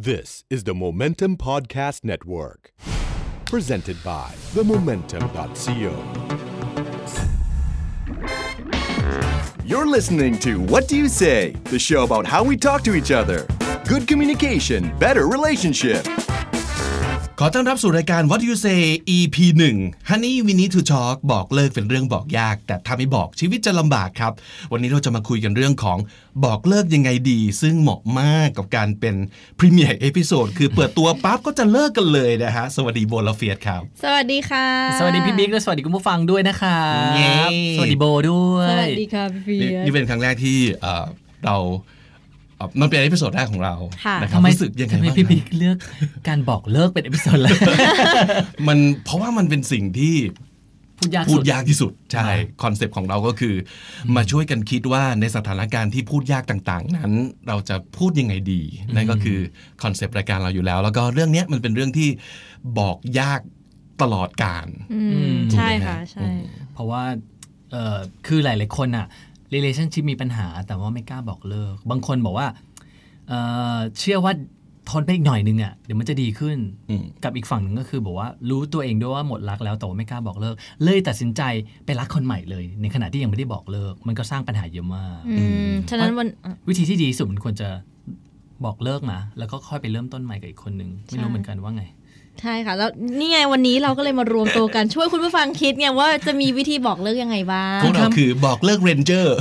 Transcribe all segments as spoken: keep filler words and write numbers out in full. This is the Momentum Podcast Network, presented by the momentum dot co. You're listening to What Do You Say, the show about how we talk to each other. Good communication, better relationship. ขอต้อนรับสู่รายการ What Do You Say อี พี วัน Honey We Need to Talk บอกเลิกเป็นเรื่องบอกยากแต่ถ้าไม่บอกชีวิตจะลำบากครับวันนี้เราจะมาคุยกันเรื่องของบอกเลิกยังไงดีซึ่งเหมาะมากกับการเป็นพรีเมียร์เอพิโซดคือเปิดตัวปั๊บก็จะเลิกกันเลยนะฮะสวัสดีโบและเฟียสครับสวัสดีค่ะสวัสดีพี่บิ๊กและสวัสดีคุณผู้ฟังด้วยนะคะสวัสดีโบด้วยสวัสดีค่ะพี่เฟียสนี่เป็นครั้งแรกที่เรามันเป็นเอพิโซดแรกของเรานะครับรู้สึกยังไงบ้างพี่บิ๊กเลือกการบอกเลิกเป็นเอพิโซดแรกมันเพราะว่ามันเป็นสิ่งที่พูดยากที่สุดใช่คอนเซปต์ของเราก็คือมาช่วยกันคิดว่าในสถานการณ์ที่พูดยากต่างๆนั้นเราจะพูดยังไงดีนั่นก็คือคอนเซปต์รายการเราอยู่แล้วแล้วก็เรื่องนี้มันเป็นเรื่องที่บอกยากตลอดกาลใช่ค่ะใช่เพราะว่าคือหลายๆคนอ่ะrelationship มีปัญหาแต่ว่าไม่กล้าบอกเลิกบางคนบอกว่า เอ่อ เชื่อว่าทนไปอีกหน่อยนึงอ่ะเดี๋ยวมันจะดีขึ้นกับอีกฝั่งนึงก็คือบอกว่ารู้ตัวเองด้วยว่าหมดรักแล้วแต่ว่าไม่กล้าบอกเลิกเลยตัดสินใจไปรักคนใหม่เลยในขณะที่ยังไม่ได้บอกเลิกมันก็สร้างปัญหาเยอะมากฉะนั้นวิธีที่ดีสุดมันควรจะบอกเลิกมาแล้วก็ค่อยไปเริ่มต้นใหม่กับอีกคนนึงไม่รู้เหมือนกันว่าไงใช่ค่ะแล้วนี่ไงวันนี้เราก็เลยมารวมตัวกันช่วยคุณผู้ฟังคิดไงว่าจะมีวิธีบอกเลิกยังไงบ้างพวกเราคือบอกเลิกเรนเจอร์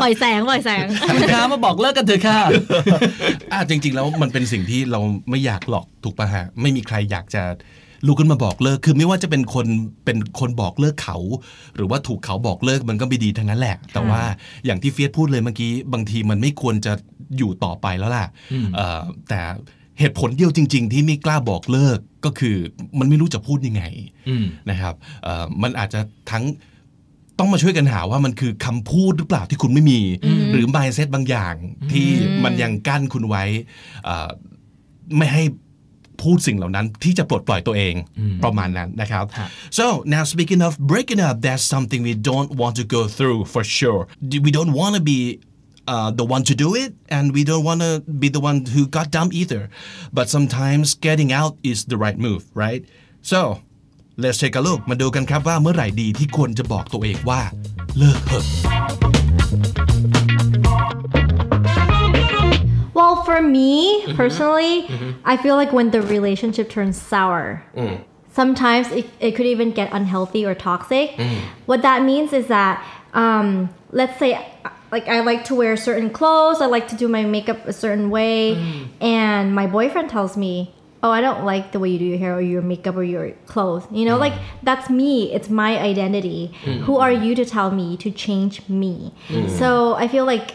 ปล่อยแสงปล่อยแสงคุณค้ามาบอกเลิกกันเถอะค่ะอ่ะจริงๆแล้วมันเป็นสิ่งที่เราไม่อยากหรอกถูกป่ะฮะไม่มีใครอยากจะลุกขึ้นมาบอกเลิกคือไม่ว่าจะเป็นคนเป็นคนบอกเลิกเขาหรือว่าถูกเขาบอกเลิกมันก็ไม่ดีทั้งนั้นแหละแต่ว่าอย่างที่เฟียสพูดเลยเมื่อกี้บางทีมันไม่ควรจะอยู่ต่อไปแล้วล่ะแต่เหตุผลเดียวจริงๆที่ไม่กล้าบอกเลิกก็คือมันไม่รู้จะพูดยังไงนะครับมันอาจจะทั้งต้องมาช่วยกันหาว่ามันคือคำพูดหรือเปล่าที่คุณไม่มีหรือ mindset บางอย่างที่มันยังกั้นคุณไว้ไม่ให้พูดสิ่งเหล่านั้นที่จะปลดปล่อยตัวเองประมาณนั้นนะครับ so now speaking of breaking up that's something we don't want to go through for sure we don't want to be Uh, the one to do it and we don't want to be the one who got dumped either but sometimes getting out is the right move right so let's take a look มาดูกันครับว่าเมื่อไหร่ดีที่ควรจะบอกตัวเองว่าเลิกเถอะ well for me personally mm-hmm. I feel like when the relationship turns sour mm. sometimes it, it could even get unhealthy or toxic mm. what that means is that um, let's say like I like to wear certain clothes, I like to do my makeup a certain way, mm. and my boyfriend tells me, "Oh, I don't like the way you do your hair or your makeup or your clothes." You know, mm. like that's me, it's my identity. Mm. Who are you to tell me to change me? Mm. So, I feel like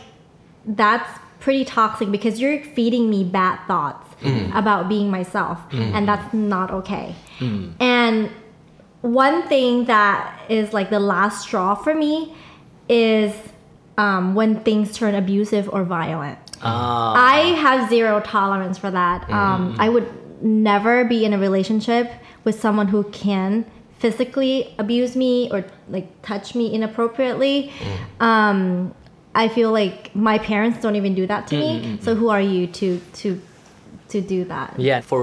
that's pretty toxic because you're feeding me bad thoughts mm. about being myself, mm. and that's not okay. Mm. And one thing that is like the last straw for me is Um, when things turn abusive or violent. Oh. I have zero tolerance for that. Um, mm. I would never be in a relationship with someone who can physically abuse me or like touch me inappropriately. Mm. Um, I feel like my parents don't even do that to mm-hmm. me. So who are you to to to do that? Yeah, for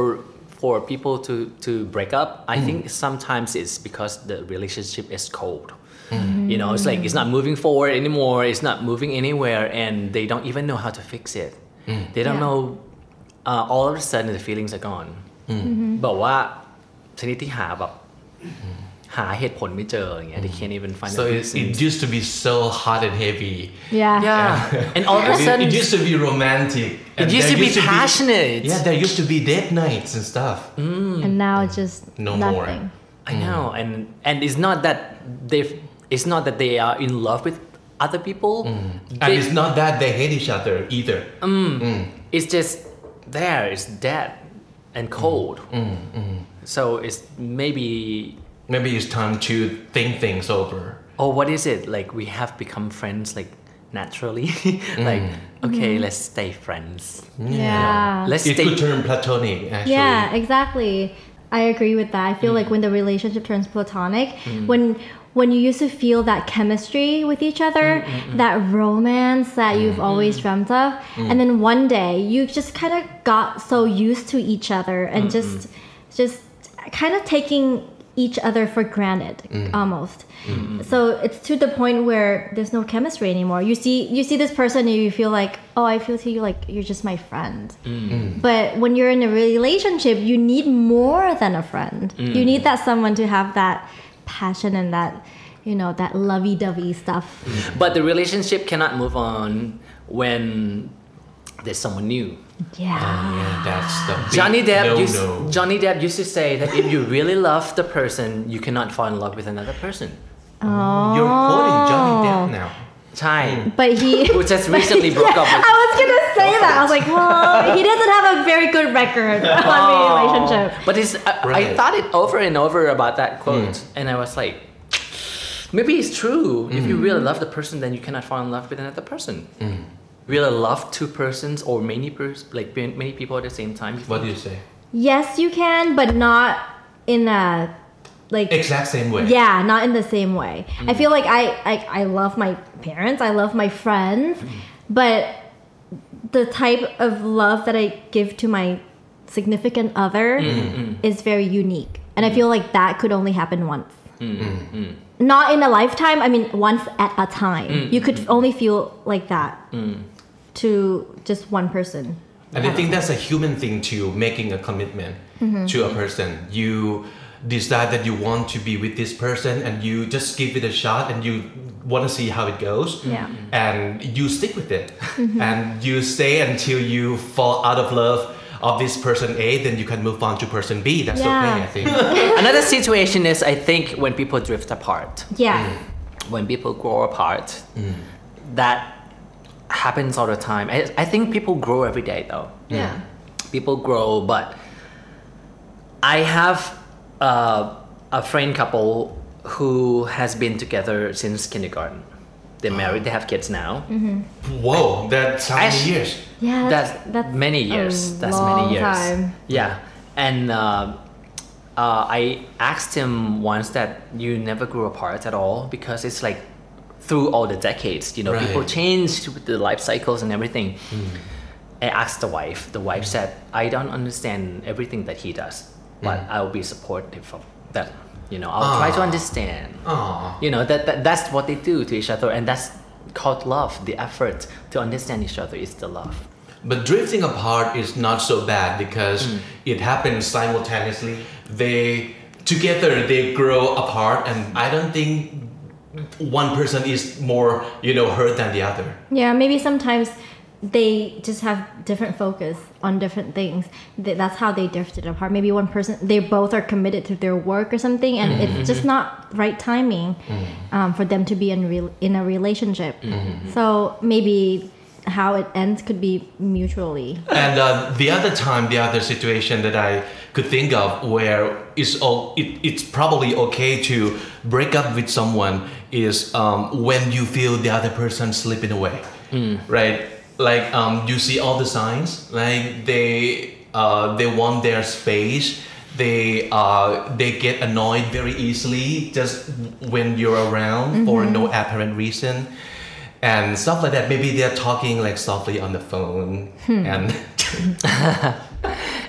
for people to to break up, I mm. think sometimes it's because the relationship is cold.Mm-hmm. You know, it's like it's not moving forward anymore. It's not moving anywhere, and they don't even know how to fix it. Mm. They don't yeah. know. Uh, all of a sudden, the feelings are gone. บอกว่าชนิดที่หาแบบหาเหตุผลไม่เจออย่างเงี้ย they can't even find. So it, it used to be so hot and heavy. Yeah. Yeah. And all of a sudden, it used to be romantic. It used, used to be passionate. Yeah, there used to be date nights and stuff. Mm. And now just no nothing. More. I know, mm. and and it's not that they've.It's not that they are in love with other people. Mm. They, and it's not that they hate each other either. Mm, mm. It's just there. It's dead and cold. Mm, mm, mm. So it's maybe... Maybe it's time to think things over. Or what is it? Like we have become friends like naturally. like, mm. okay, mm. let's stay friends. Yeah. yeah. Let's it stay... could turn platonic actually. Yeah, exactly. I agree with that. I feel mm. like when the relationship turns platonic, mm. when... when you used to feel that chemistry with each other, mm-hmm. that romance that mm-hmm. you've always dreamt of, mm-hmm. and then one day you just kind of got so used to each other and mm-hmm. just just kind of taking each other for granted, mm-hmm. almost. Mm-hmm. So it's to the point where there's no chemistry anymore. You see, you see this person and you feel like, oh, I feel to you like you're just my friend. Mm-hmm. But when you're in a relationship, you need more than a friend. Mm-hmm. You need that someone to have that passion and that, you know, that lovey-dovey stuff. Mm-hmm. But the relationship cannot move on when there's someone new. Yeah. Um, yeah, that's the big Johnny Depp no-no. Used, Johnny Depp used to say that if you really love the person, you cannot fall in love with another person. Oh. You're quoting Johnny Depp now. Time. But he... Who just recently broke yeah, up with... I was going to say that. I was like, well, he doesn't have a very good record on oh. the relationship. But it's, I, right. I thought it over and over about that quote. Mm. And I was like, maybe it's true. Mm. If you really love the person, then you cannot fall in love with another person. Mm. Really love two persons or many pers- like many people at the same time. What do you say? Yes, you can, but not in a like exact same way. Yeah, not in the same way. Mm. I feel like I, I I love my parents, I love my friends, mm. but the type of love that I give to my significant other mm-hmm. is very unique, and I feel like that could only happen once. Mm-hmm. Not in a lifetime. I mean, once at a time. Mm-hmm. You could only feel like that. Mm. To just one person. And I think that's a human thing too, making a commitment mm-hmm. to a person. You decide that you want to be with this person and you just give it a shot and you want to see how it goes. Yeah. And you stick with it. Mm-hmm. And you stay until you fall out of love of this person A, then you can move on to person B. That's yeah. okay, I think. Another situation is, I think, when people drift apart. Yeah. Mm. When people grow apart, mm. that happens all the time. I, I think people grow every day though. Yeah. People grow, but I have uh, a friend couple who has been together since kindergarten. They're married, they have kids now. Mm-hmm. Whoa, I, that's how many actually, years? Yeah, that's, that's, that's many years. That's many years. Time. Yeah. And uh, uh, I asked him once that you never grew apart at all because it's like through all the decades, you know, right. people changed with the life cycles and everything. Mm. I asked the wife. The wife said, I don't understand everything that he does, but mm. I'll be supportive of that. You know, I'll Aww. Try to understand. Aww. You know, that, that that's what they do to each other. And that's called love. The effort to understand each other is the love. But drifting apart is not so bad because mm. it happens simultaneously. They, together, they grow apart. And I don't think one person is more, you know, hurt than the other. Yeah, maybe sometimes they just have different focus on different things. That's how they drifted apart. Maybe one person, they both are committed to their work or something, and mm-hmm. it's just not right timing mm-hmm. um, for them to be in, re- in a relationship. Mm-hmm. So maybe how it ends could be mutually. And uh, the other time, the other situation that I could think of where it's, all, it, it's probably okay to break up with someone is um, when you feel the other person slipping away, mm. right? Like um, you see all the signs, like they uh, they want their space, they uh, they get annoyed very easily just when you're around mm-hmm. for no apparent reason. And stuff like that. Maybe they're talking like softly on the phone hmm. and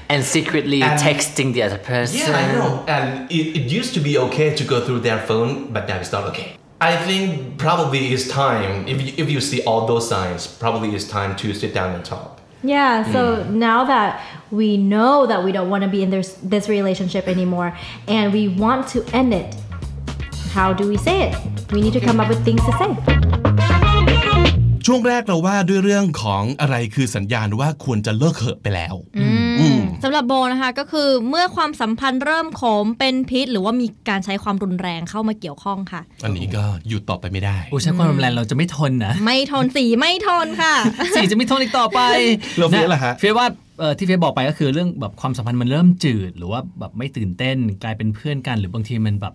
and secretly and texting the other person. Yeah, I know. And it, it used to be okay to go through their phone, but now it's not okay. I think probably it's time. If you, if you see all those signs, probably it's time to sit down and talk. Yeah. So mm. now that we know that we don't want to be in this this relationship anymore, and we want to end it, how do we say it? We need to come up with things to say.ช่วงแรกเราว่าด้วยเรื่องของอะไรคือสัญญาณว่าควรจะเลิกเหอะไปแล้วสำหรับโบนะคะก็คือเมื่อความสัมพันธ์เริ่มขมเป็นพิษหรือว่ามีการใช้ความรุนแรงเข้ามาเกี่ยวข้องค่ะอันนี้ก็อยู่ต่อไปไม่ได้โอ้ใช้ความรุนแรงเราจะไม่ทนนะไม่ทนสีไม่ทนค่ะ สีจะไม่ทนอีกต่อไปเราเฟียล่ะฮะเฟียว่าที่เฟียบอกไปก็คือเรื่องแบบความสัมพันธ์มันเริ่มจืดหรือว่าแบบไม่ตื่นเต้นกลายเป็นเพื่อนกันหรือบางทีมันแบบ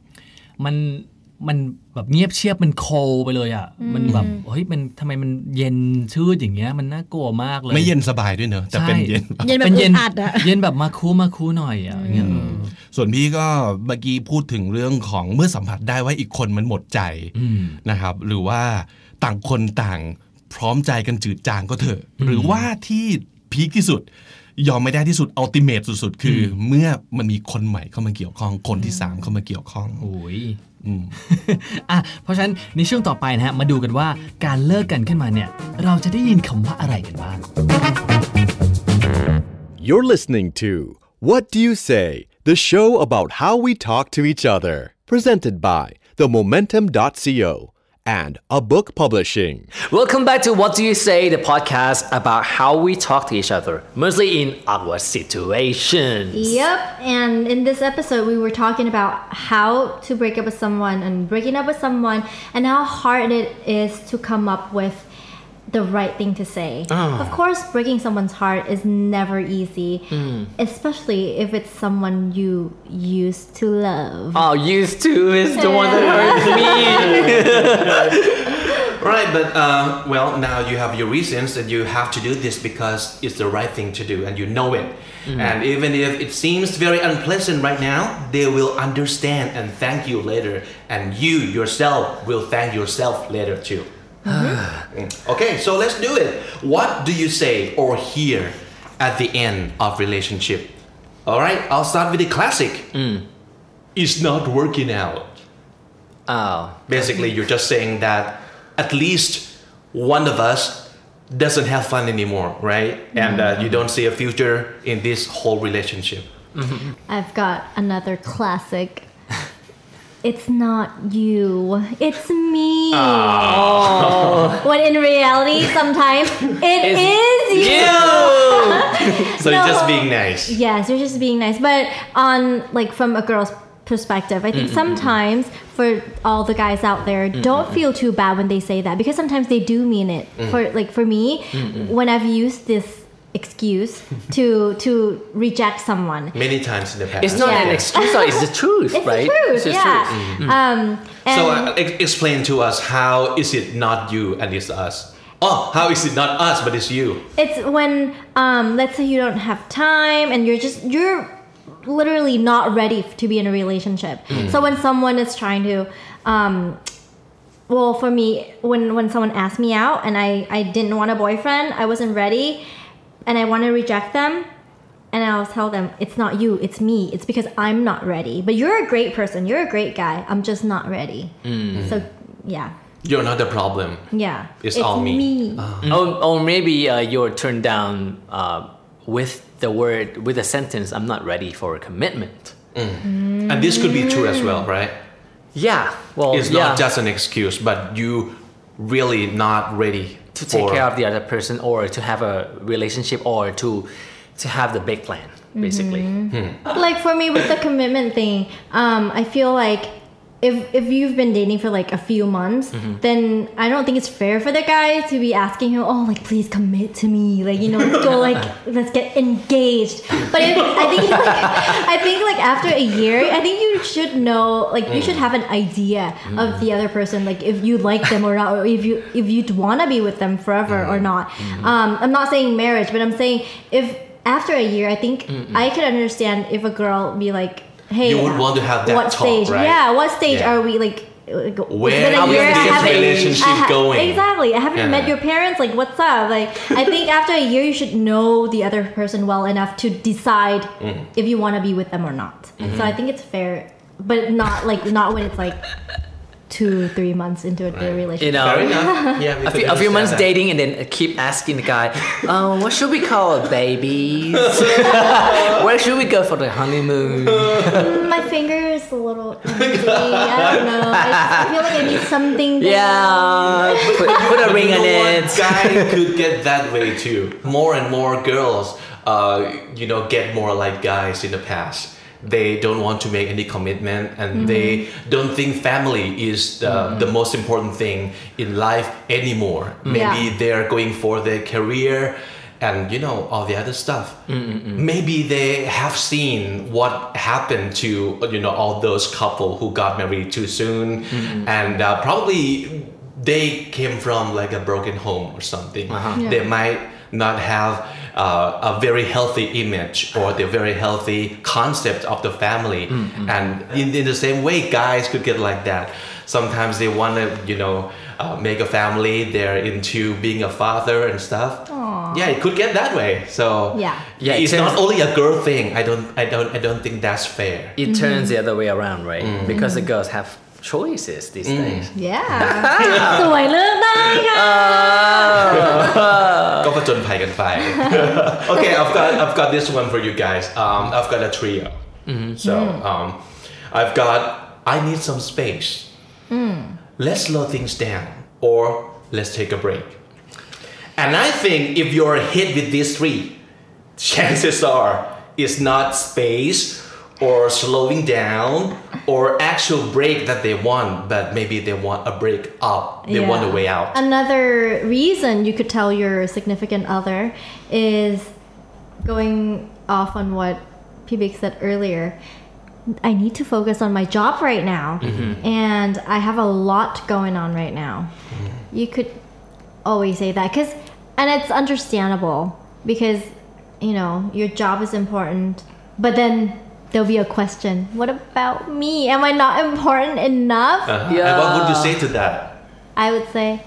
มัน มันแบบเงียบเชียบมันโคลไปเลยอ่ะมันแบบเฮ้ยมันทำไมมันเย็นชืดอย่างเงี้ยมันน่ากลัวมากเลยไม่เย็นสบายด้วยเนอะแต่เป็นเย็นเป็นเย็นอัดอ่ะเย็นแบบมาคูมาคูหน่อยอ่ะเงี้ยส่วนพี่ก็เมื่อกี้พูดถึงเรื่องของเมื่อสัมผัสได้ว่าอีกคนมันหมดใจนะครับหรือว่าต่างคนต่างพร้อมใจกันจืดจางก็เถอะหรือว่าที่พีคที่สุดยอมไม่ได้ที่สุดอัลติเมทสุดๆคือเมื่อมันมีคนใหม่เข้ามาเกี่ยวข้องคนที่สามเข้ามาเกี่ยวข้องโอ้ยอ่ะเพราะฉะนั้นในช่วงต่อไปนะฮะมาดูกันว่าการเลิกกันขึ้นมาเนี่ยเราจะได้ยินคำว่าอะไรกันบ้าง You're listening to What Do You Say The show about how we talk to each other presented by the momentum dot co and a book publishing. Welcome back to What Do You Say, the podcast about how we talk to each other, mostly in awkward situations. Yep, and in this episode, we were talking about how to break up with someone and breaking up with someone and how hard it is to come up with the right thing to say. Oh. Of course, breaking someone's heart is never easy, mm. especially if it's someone you used to love. Oh, used to is the one that hurts me. Right, but uh, well, now you have your reasons that you have to do this because it's the right thing to do and you know it. Mm. And even if it seems very unpleasant right now, they will understand and thank you later. And you yourself will thank yourself later too.Mm-hmm. Okay, so let's do it. What do you say or hear at the end of relationship? All right, I'll start with the classic. Mm. It's not working out. Oh. Basically, you're just saying that at least one of us doesn't have fun anymore, right? Mm-hmm. And uh, you don't see a future in this whole relationship. Mm-hmm. I've got another classic.It's not you. It's me. Oh. When in reality, sometimes it is you. you. So no. You're just being nice. Yes, you're just being nice. But on like from a girl's perspective, I think mm-hmm. sometimes for all the guys out there, mm-hmm. don't feel too bad when they say that because sometimes they do mean it. Mm. For like for me, mm-hmm. when I've used this.excuse to to reject someone many times in the past. It's not yeah. an excuse, it's the truth, it's right? The truth, it's the yeah. truth. Mm-hmm. Um, so uh, ex- explain to us how is it not you and it's us? Oh, how is it not us but it's you? It's when um, let's say you don't have time and you're just you're literally not ready to be in a relationship. Mm. So when someone is trying to um,well for me when when someone asked me out and I I didn't want a boyfriend, I wasn't ready.And I want to reject them, and I'll tell them, it's not you, it's me. It's because I'm not ready. But you're a great person. You're a great guy. I'm just not ready. Mm. So, yeah. You're not the problem. Yeah. It's, it's all me. me. Oh. Or, or maybe uh, you're turned down uh, with the word, with the sentence, I'm not ready for a commitment. Mm. Mm. And this could be true as well, right? Yeah. Well, it's yeah. not just an excuse, but you really not ready.To take care of the other person or to have a relationship or to to have the big plan, basically. Mm-hmm. Hmm. Like for me with the commitment thing, um, I feel like if if you've been dating for like a few months, mm-hmm. then I don't think it's fair for the guy to be asking him, oh, like, please commit to me. Like, you know, let's go, like, let's get engaged. But if, I think like, I think like after a year, I think you should know, like, mm. you should have an idea mm. of the other person, like, if you like them or not, or if you if you'd want to be with them forever mm. or not. Mm-hmm. Um, I'm not saying marriage, but I'm saying if after a year, I think Mm-mm. I could understand if a girl be like,Hey, you would want to have that what talk, stage? Right? Yeah, what stage yeah. are we, like... like Where is this relationship ha- going? Exactly. I haven't yeah. met your parents. Like, what's up? Like, I think after a year, you should know the other person well enough to decide mm. if you want to be with them or not. Mm-hmm. So I think it's fair, but not, like, not when it's, like, two, three months into a right. relationship. You know, fair enough. Yeah, a, few, a few months that. dating and then keep asking the guy, oh, what should we call it, babies? Where should we go for the honeymoon? My finger is a little empty. I don't know. I, I feel like I need something. Yeah, put, put a ring on it. Guy could get that way too. More and more girls, uh, you know, get more like guys in the past.They don't want to make any commitment and mm-hmm. they don't think family is the, mm-hmm. the most important thing in life anymore. Maybe yeah. they're going for their career and you know all the other stuff. Mm-hmm. Maybe they have seen what happened to you know all those couple who got married too soon, mm-hmm. and uh, probably they came from like a broken home or something. Uh-huh. Yeah. They might not have uh, a very healthy image or the very healthy concept of the family, mm-hmm. and in, in the same way, guys could get like that. Sometimes they want to, you know, uh, make a family. They're into being a father and stuff. Aww. Yeah, it could get that way. So yeah, yeah it's it turns, not only a girl thing. I don't, I don't, I don't think that's fair. It mm-hmm. turns the other way around, right? Mm-hmm. Because the girls have choices these mm. days. Yeah. สวยเลือกได้ค่ะก็ผจญภัยกันไป Okay, I've got, I've got this one for you guys. Um, I've got a trio. Mm-hmm. So, um, I've got. I need some space. Mm. Let's slow things down or let's take a break. And I think if you're hit with these three, chances are it's not space or slowing down or actual break that they want, but maybe they want a break up. They yeah. want a way out. Another reason you could tell your significant other is going off on what Pibik said earlier. I need to focus on my job right now, mm-hmm. and I have a lot going on right now. Mm-hmm. You could always say that, cause, and it's understandable because, you know, your job is important, but then there'll be a question, what about me? Am I not important enough? Uh-huh. Yeah. And what would you say to that? I would say,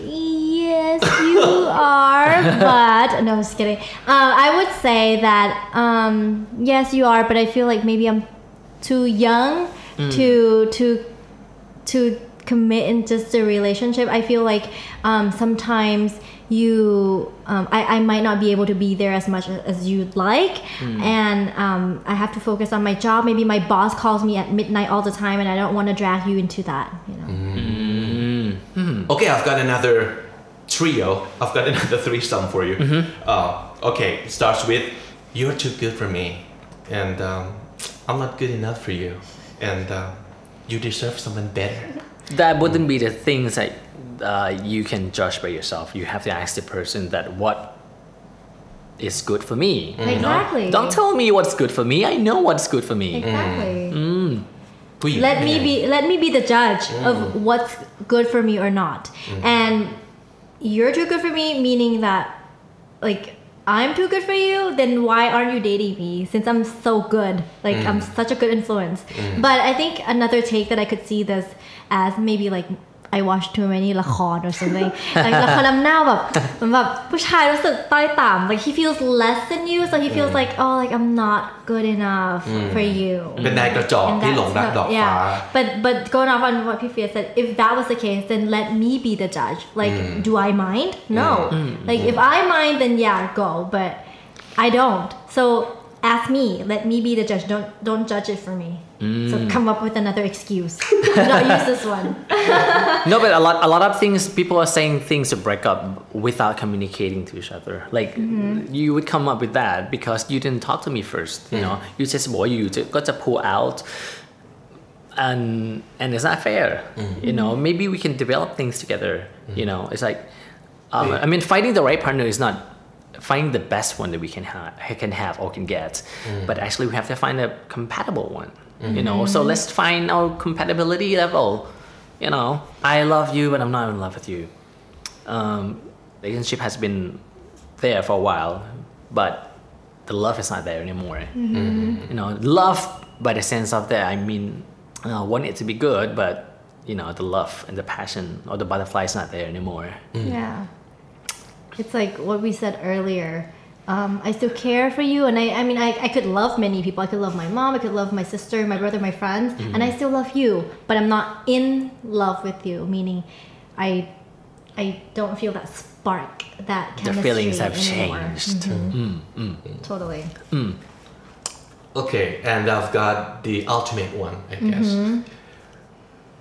yes, you are, but... No, I'm just kidding. Um, I would say that, um, yes, you are, but I feel like maybe I'm... too young mm. to to to commit in just a relationship. I feel like um, sometimes you um, I, I might not be able to be there as much as you'd like, mm. and um, I have to focus on my job. Maybe my boss calls me at midnight all the time, and I don't want to drag you into that, you know. Mm. Mm. Okay, I've got another trio. I've got another threesome for you. Mm-hmm. Uh, okay, it starts with you're too good for me, and um, I'm not good enough for you, and uh, you deserve someone better. That wouldn't be the things that uh, you can judge by yourself. You have to ask the person that what is good for me. Mm. Exactly. You know? Don't tell me what's good for me. I know what's good for me. Exactly. Mm. Mm. Let me be. Let me be the judge mm. of what's good for me or not. Mm. And you're too good for me, meaning that, like, I'm too good for you, then why aren't you dating me since I'm so good? Like, mm. I'm such a good influence. Mm. But I think another take that I could see this as maybe like I watched too many lakon or something. Like, lakon now, like, this guy feels low. Like, he feels less than you, so he feels mm. like, oh, like, I'm not good enough mm. for you. But that's not, yeah. But, but going off on what Pifia said, if that was the case, then let me be the judge. Like, mm. do I mind? No. Mm. Like, mm. if I mind, then yeah, go. But I don't. So ask me. Let me be the judge. Don't, don't judge it for me. Mm. So come up with another excuse. Don't use this one. No, but a lot, a lot of things, people are saying things to break up without communicating to each other. Like, mm-hmm. you would come up with that because you didn't talk to me first. You mm. know, you just, well, you got to pull out, and and it's not fair. Mm. You know, maybe we can develop things together. Mm. You know, it's like, um, I mean, finding the right partner is not finding the best one that we can have, can have or can get, mm. but actually we have to find a compatible one. Mm-hmm. You know, so let's find our compatibility level. You know, I love you, but I'm not in love with you. Um, the relationship has been there for a while, but the love is not there anymore. Mm-hmm. Mm-hmm. You know, love by the sense of that, I mean, I want it to be good, but, you know, the love and the passion or the butterfly is not there anymore. Mm. Yeah. It's like what we said earlier. Um, I still care for you, and I, I mean, I, I could love many people. I could love my mom, I could love my sister, my brother, my friends, mm-hmm. and I still love you, but I'm not in love with you, meaning I I don't feel that spark, that chemistry. The feelings have anymore. Changed. Mm-hmm. Mm, mm. Totally. Mm. Okay, and I've got the ultimate one, I guess. Mm-hmm.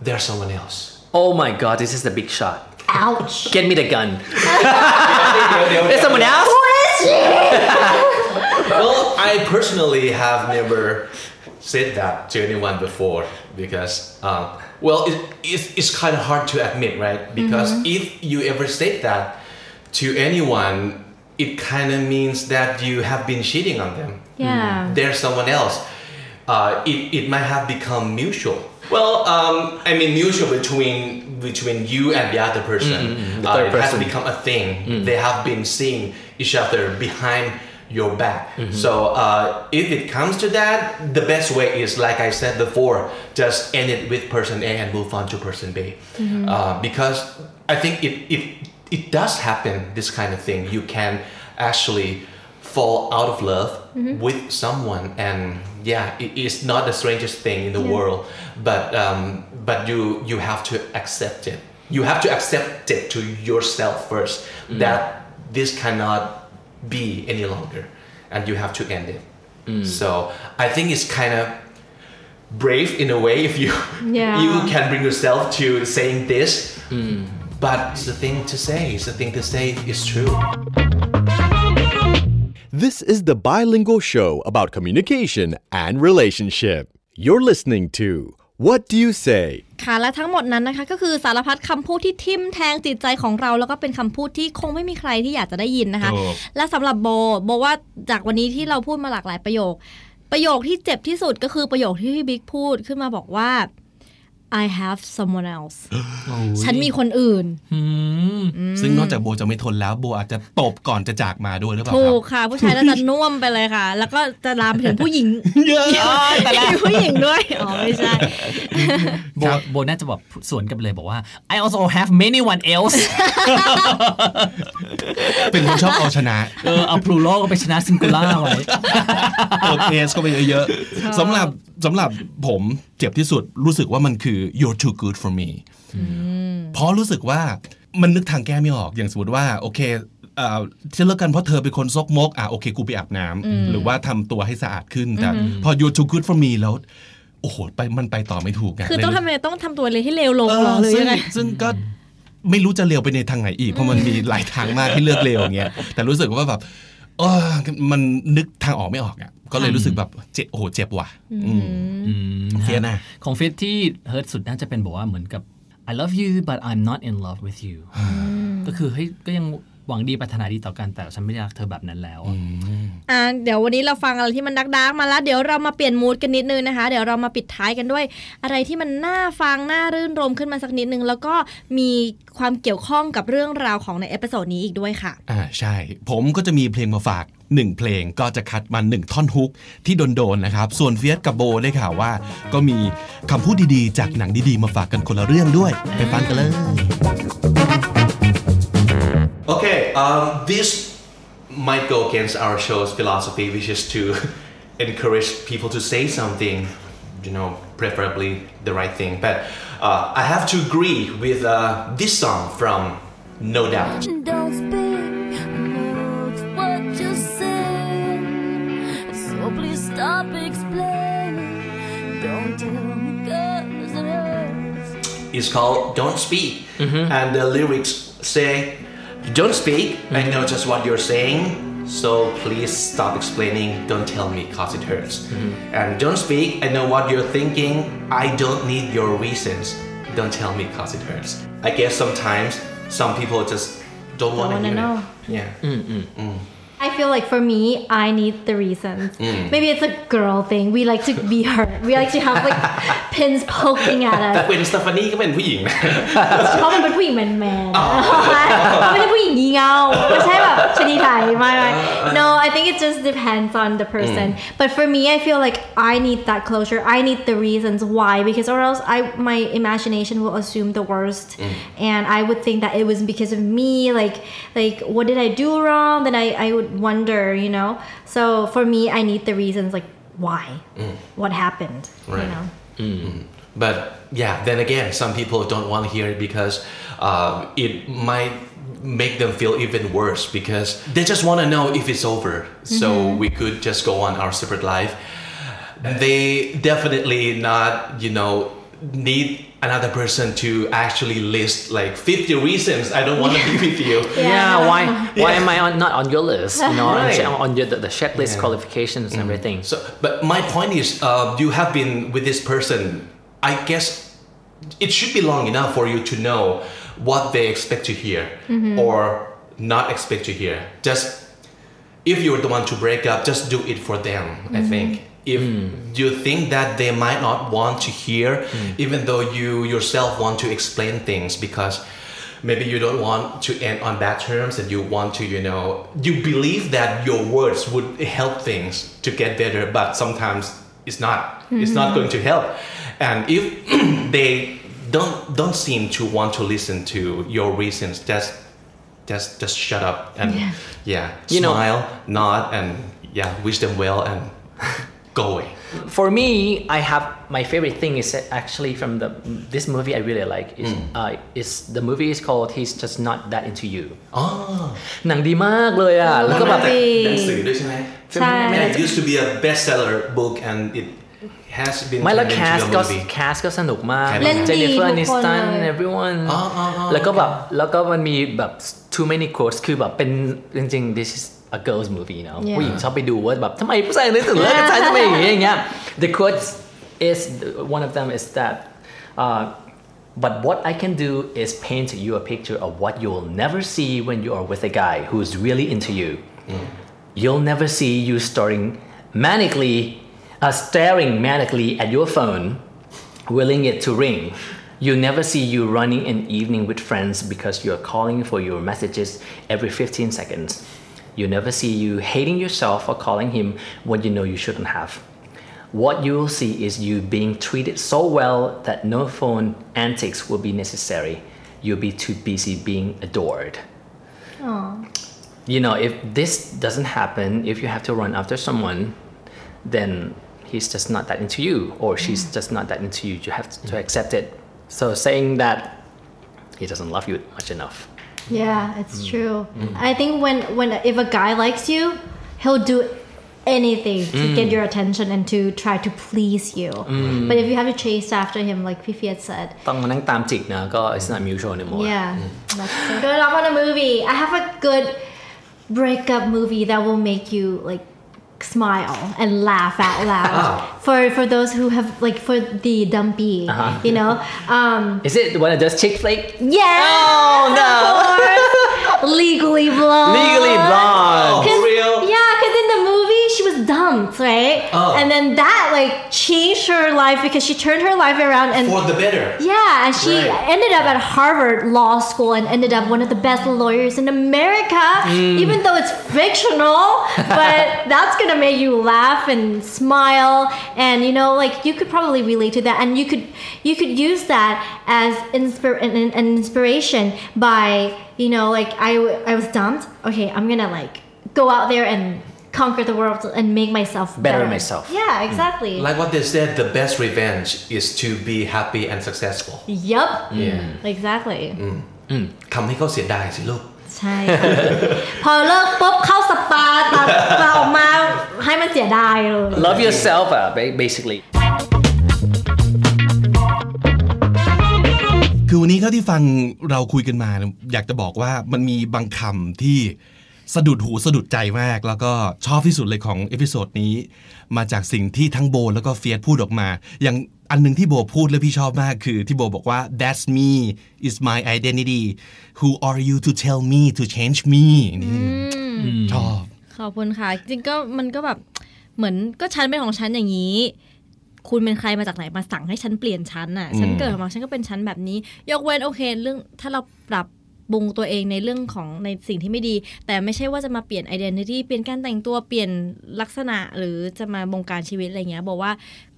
There's someone else. Oh my God, this is the big shot. Ouch. Get me the gun. There's someone else? Well, I personally have never said that to anyone before because, um, well, it, it, it's kind of hard to admit, right? Because mm-hmm. if you ever said that to anyone, it kind of means that you have been cheating on them. Yeah. Mm-hmm. There's someone else. Uh, it, it might have become mutual. Well, um, I mean mutual between between you and the other person. Mm-hmm. The third uh, it person. Has become a thing. Mm-hmm. They have been seeing each other behind your back. Mm-hmm. So uh, if it comes to that, the best way is, like I said before, just end it with person A and move on to person B. Mm-hmm. Uh, because I think it, it, it does happen, this kind of thing. You can actually fall out of love mm-hmm. with someone, and yeah, it is not the strangest thing in the yeah. world, but um, but you, you have to accept it. You have to accept it to yourself first, mm-hmm. that this cannot be any longer, and you have to end it. Mm. So I think it's kind of brave in a way if you yeah. you can bring yourself to saying this, mm. but it's the thing to say. It's the thing to say is true. This is the bilingual show about communication and relationship. You're listening to What Do You Say?ค่ะและทั้งหมดนั้นนะคะก็คือสารพัดคำพูดที่ทิ่มแทงจิตใจของเราแล้วก็เป็นคำพูดที่คงไม่มีใครที่อยากจะได้ยินนะคะและสำหรับโบโบว่าจากวันนี้ที่เราพูดมาหลากหลายประโยคประโยคที่เจ็บที่สุดก็คือประโยคที่พี่บิ๊กพูดขึ้นมาบอกว่า I have someone else ฉันมีคนอื่นซึ่งนอกจากโบจะไม่ทนแล้วโบอาจจะตบก่อนจะจากมาด้วยหรือเปล่าครับถูกค่ะผู้ชายน่าจะน่วมไปเลยค่ะแล้วก็จะลามไปถึงผู้หญิงเยอะแต่ละผู้หญิงด้วยอ๋อไม่ใช่โบโบน่าจะแบบสวนกันเลยบอกว่า I also have many one else เป็นคนชอบเอาชนะเออเอา plural ก็ไปชนะ singular ไว้เอา case ก็ไปเยอะๆสำหรับสำหรับผมเจ็บที่สุดรู้สึกว่ามันคือ you're too good for me เพราะรู้สึกว่ามันนึกทางแก้ไม่ออกอย่างสมมติว่าโอเคเอ่อที่เลิกกันเพราะเธอเป็นคนซกมกอ่ะโอเคกูไปอาบน้ำหรือว่าทำตัวให้สะอาดขึ้นแต่พอ you're too good for me แล้วโอ้โหไปมันไปต่อไม่ถูกคือต้องทำไงต้องทำตัวเลยให้เลวลงเลยซึ่งก็ไม่รู้จะเลวไปในทางไหนอีกเพราะมันมีหลายทางมากที่เลือกเลวอย่างเงี้ยแต่รู้สึกว่าแบบเออมันนึกทางออกไม่ออกอ่ะก็เลยรู้สึกแบบเจ็บโอ้โหเจ็บว่ะเฟียนะของเฟียที่เฮิร์ตสุดน่าจะเป็นบอกว่าเหมือนกับ I love you but I'm not in love with you ก็คือเฮ้ยก็ยังหวังดีปรารถนาดีต่อกันแต่ฉันไม่รักเธอแบบนั้นแล้วอ่าเดี๋ยววันนี้เราฟังอะไรที่มันดาร์กๆมาแล้วเดี๋ยวเรามาเปลี่ยนมูดกันนิดนึงนะคะเดี๋ยวเรามาปิดท้ายกันด้วยอะไรที่มันน่าฟังน่ารื่นรมขึ้นมาสักนิดนึงแล้วก็มีความเกี่ยวข้องกับเรื่องราวของในเอพิโซดนี้อีกด้วยค่ะอ่าใช่ผมก็จะมีเพลงมาฝากหนึ่งเพลงก็จะคัดมาหนึ่งท่อนฮุกที่โดนๆนะครับส่วนเฟียสกับโบได้ข่าวว่าก็มีคำพูดดีๆจากหนังดีๆมาฝากกันคนละเรื่องด้วยไปฟังกันเลย Okay, um, this might go against our show's philosophy which is to encourage people to say something, you know, preferably the right thing, but uh, I have to agree with uh, this song from No Doubt.It's called Don't Speak, mm-hmm. and the lyrics say, don't speak, mm-hmm. I know just what you're saying, so please stop explaining, don't tell me cause it hurts. Mm-hmm. And don't speak, I know what you're thinking, I don't need your reasons, don't tell me cause it hurts. I guess sometimes some people just don't, don't want to know. It. Yeah. Mm-mm. Mm.I feel like for me, I need the reasons. Mm. Maybe it's a girl thing. We like to be hurt. We like to have like pins poking at us. แต่เป็นสเตฟานี่ก็เป็นผู้หญิงนะเพราะมันเป็นผู้หญิงแมนแมนไม่ใช่ผู้หญิงงี่เง่าไม่ใช่แบบชนีไทยไม่ไม่ No, I think it just depends on the person. Mm. But for me, I feel like I need that closure. I need the reasons why, because or else I my imagination will assume the worst, mm. and I would think that it was because of me. Like like what did I do wrong? Then I I would.Wonder, you know. So for me, I need the reasons, like why, mm. what happened, right. you know. Mm. But yeah, then again, some people don't want to hear it because uh, it might make them feel even worse because they just want to know if it's over. Mm-hmm. So we could just go on our separate life. They definitely not, you know, need.Another person to actually list like fifty reasons I don't want to be with you. Yeah, yeah why? Why yeah. am I on, not on your list? You know, right. on, on your the, the checklist yeah. qualifications and mm. everything. So, but my point is, uh, you have been with this person. I guess it should be long enough for you to know what they expect to hear mm-hmm. or not expect to hear. Just if you don't want to break up, just do it for them. Mm-hmm. I think if mm. you think that they might not want to hear, mm. even though you yourself want to explain things, because maybe you don't want to end on bad terms, and you want to, you know, you believe that your words would help things to get better, but sometimes it's not. Mm-hmm. It's not going to help. And if they don't don't seem to want to listen to your reasons, just just just shut up and yeah, yeah you smile, know, nod, and yeah, wish them well and go away. For me, I have my favorite thing is actually from the this movie I really like is mm. uh, is the movie is called He's Just Not That Into You. Oh, หนังดีมากเลยอ่ะแล้วก็แบบหนังสือด้วยใช่ไหมใช่ It used to be a bestseller book and it has been made into a movie. Cast ก็สนุกมากJennifer Aniston everyone แล้วก็แบบแล้วก็มันมีแบบ too many quotes คือแบบเป็นจริงๆ this isA girls movie, you know. ผู้หญิงชอบไปดูว่าแบบทำไมผู้ชายถึงถึงเลิกกับชายทำไมอย่างเงี้ย The quote is one of them is that, uh, but what I can do is paint you a picture of what you'll never see when you are with a guy who's really into you. Mm. You'll never see you staring manically, uh, staring manically at your phone, willing it to ring.You never see you running an evening with friends because you're calling for your messages every fifteen seconds.You never see you hating yourself for calling him what you know you shouldn't have. What you will see is you being treated so well that no phone antics will be necessary. You'll be too busy being adored. Aww. You know, if this doesn't happen, if you have to run after someone, then he's just not that into you, or mm. she's just not that into you. You have to, to accept it. So saying that he doesn't love you much enough.Yeah, it's true. Mm. I think when, when if a guy likes you, he'll do anything to mm. get your attention and to try to please you. Mm. But if you have to chase after him, like Pifiat said, it's not mutual anymore. Yeah, mm. that's so good. I'm on a movie. I have a good breakup movie that will make you like smile and laugh out loud. Oh. For for those who have like for the dumpy, uh-huh. you know. Um, Is it one of those chick flick? Yeah. Oh no. Legally Blonde. Legally Blonde. For real? Yeah, because in the movie she was dumped, right? Oh. And then that like changed her life because she turned her life around and for the better. Yeah, and she right. ended up at Harvard Law School and ended up one of the best lawyers in America, mm. even though it's fictional, but that's gonna make you laugh and smile, and you know, like you could probably relate to that, and you could you could use that as inspir- an, an inspiration by, you know, like I, I was dumped. Okay, I'm gonna like go out there and conquer the world and make myself better, better myself. Yeah, exactly. Like what they said, the best revenge is to be happy and successful. Yup. Yeah. Exactly. ทำให้เขาเสียดายสิลูกใช่พอเลิกปุ๊บเข้าสปาตัดกลับมาให้มันเสียดายเลย Love yourself uh, basically คือวันนี้เท่าที่ฟังเราคุยกันมาอยากจะบอกว่ามันมีบางคำที่สะดุดหูสะดุดใจมากแล้วก็ชอบที่สุดเลยของเอพิโซดนี้มาจากสิ่งที่ทั้งโบแล้วก็เฟียสพูดออกมาอย่างอันนึงที่โบพูดและพี่ชอบมากคือที่โบบอกว่า that's me is my identity who are you to tell me to change me นี่ชอบขอบคุณค่ะจริงก็มันก็แบบเหมือนก็ฉันเป็นของฉันอย่างนี้คุณเป็นใครมาจากไหนมาสั่งให้ฉันเปลี่ยนฉันอ่ะฉันเกิดมาฉันก็เป็นฉันแบบนี้ยกเว้นโอเคเรื่องถ้าเราปรับบุงตัวเองในเรื่องของในสิ่งที่ไม่ดีแต่ไม่ใช่ว่าจะมาเปลี่ยน identity เปลี่ยนการแต่งตัวเปลี่ยนลักษณะหรือจะมาบงการชีวิตอะไรเงี้ยบอกว่า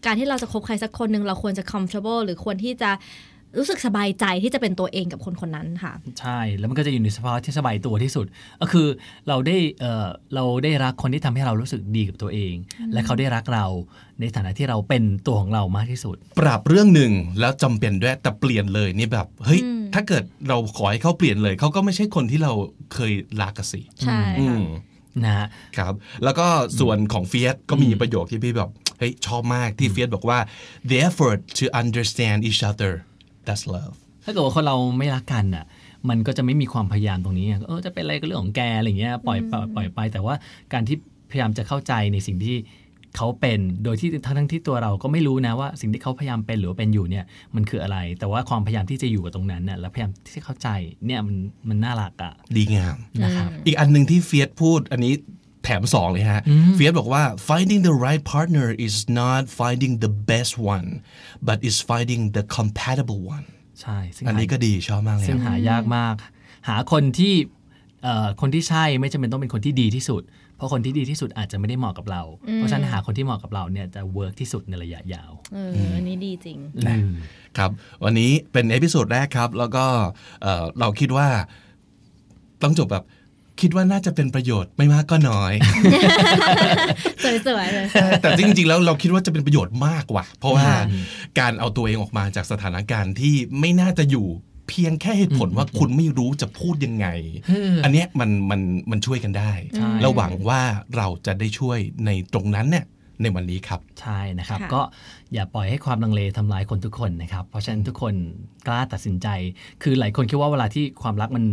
การที่เราจะคบใครสักคนนึงเราควรจะ comfortable หรือควรที่จะรู้สึกสบายใจที่จะเป็นตัวเองกับคนคนนั้นค่ะใช่แล้วมันก็จะอยู่ในสภาวะที่สบายตัวที่สุดก็คือเราได้เอ่อเราได้รักคนที่ทำให้เรารู้สึกดีกับตัวเองและเขาได้รักเราในฐานะที่เราเป็นตัวของเรามากที่สุดปรับเรื่องนึงแล้วจำเป็นด้วยแต่เปลี่ยนเลยนี่แบบเฮ้ยถ้าเกิดเราขอให้เขาเปลี่ยนเลยเขาก็ไม่ใช่คนที่เราเคยรักกันสิใช่นะครับแล้วก็ส่วนของเฟียสก็มีประโยคที่พี่แบบเฮ้ยชอบมากที่เฟียสบอกว่า the effort to understand each other that's love ถ้าเกิดว่าคนเราไม่รักกันน่ะมันก็จะไม่มีความพยายามตรงนี้เออจะเป็นอะไรก็เรื่องของแกอะไรเงี้ยปล่อยปล่อยไปแต่ว่าการที่พยายามจะเข้าใจในสิ่งที่เขาเป็นโดยที่ทั้งๆที่ตัวเราก็ไม่รู้นะว่าสิ่งที่เขาพยายามเป็นหรือเป็นอยู่เนี่ยมันคืออะไรแต่ว่าความพยายามที่จะอยู่กับตรงนั้นน่ะและพยายามที่จะเข้าใจเนี่ยมันมันน่ารักอ่ะดีงามนะครับอีกอันนึงที่เฟียสพูดอันนี้ แถมสองเลยฮะเฟียสบอกว่า finding the right partner is not finding the best one but is finding the compatible one ใช่อันนี้ก็ดีชอบมากเลยซึ่งหายากมากหาคนที่คนที่ใช่ไม่จำเป็นต้องเป็นคนที่ดีที่สุดเพราะคนที่ดีที่สุดอาจจะไม่ได้เหมาะกับเราเพราะฉะนั้นหาคนที่เหมาะกับเราเนี่ยจะเวิร์กที่สุดในระยะยาวเอออันนี้ดีจริงนะครับวันนี้เป็นเอพิโซดแรกครับแล้วก็เราคิดว่าต้องจบแบบคิดว่าน่าจะเป็นประโยชน์ไม่มากก็น้อยสวยๆเลยแต่จริงๆแล้วเราคิดว่าจะเป็นประโยชน์มากกว่าเพราะว่าการเอาตัวเองออกมาจากสถานการณ์ที่ไม่น่าจะอยู่เพียงแค่เหตุผลว่าคุณไม่รู้จะพูดยังไงอันเนี้ยมันมันมันช่วยกันได้เราหวังว่าเราจะได้ช่วยในตรงนั้นเนี่ยในวันนี้ครับใช่นะครับก็อย่าปล่อยให้ความลังเลทำลายคนทุกคนนะครับเพราะฉะนั้นทุกคนกล้าตัดสินใจคือหลายคนคิดว่าเวลาที่ความรักมัน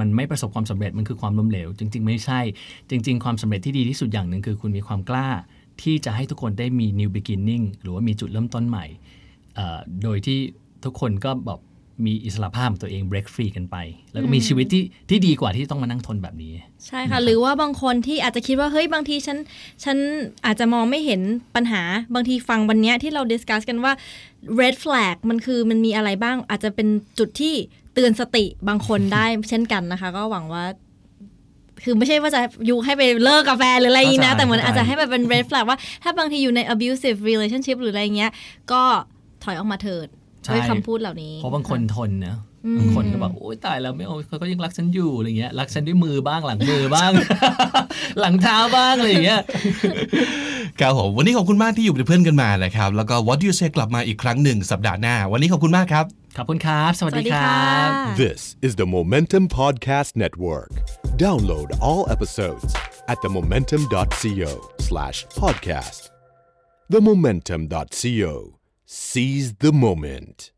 มันไม่ประสบความสำเร็จมันคือความล้มเหลวจริงๆไม่ใช่จริงๆความสำเร็จที่ดีที่สุดอย่างหนึ่งคือคุณมีความกล้าที่จะให้ทุกคนได้มี new beginning หรือว่ามีจุดเริ่มต้นใหม่โดยที่ทุกคนก็แบบมีอิสระภาพของตัวเอง break free กันไปแล้วก็มีชีวิตที่ที่ดีกว่าที่ต้องมานั่งทนแบบนี้ใช่ค่ะหรือว่าบางคนที่อาจจะคิดว่าเฮ้ยบางทีฉันฉันอาจจะมองไม่เห็นปัญหาบางทีฟังวันนี้ที่เรา discuss กันว่า red flag มันคือมันมีอะไรบ้างอาจจะเป็นจุดที่เตือนสติบางคนได้เช่นกันนะคะก็หวังว่าคือไม่ใช่ว่าจะยูให้ไปเลิกกับแฟนหรืออะไรนะแต่เหมือนอาจจะให้มันเป็น red flag ว่าถ้าบางทีอยู่ใน abusive relationship หรืออะไรเงี้ยก็ถอยออกมาเถิดด้วยคำพูดเหล่านี้เพราะบางคนทนนะบางคนก็แบบโอ๊ยตายแล้วไม่เอาเขาก็ยังรักฉันอยู่อะไรเงี้ยรักฉันด้วยมือบ้างหลังมือบ้าง หลังเท้าบ้างอะไรเงี้ยครับผมวันนี้ขอบคุณมากที่อยู่เป็นเพื่อนกันมานะครับแล้วก็ What Do You Say กลับมาอีกครั้งหนึ่งสัปดาห์หน้าวันนี้ขอบคุณมากครับขอบคุณครับสวัสดีครับ This is the Momentum Podcast Network Download all episodes at the momentum dot co slash podcast the momentum dot co Seize the moment.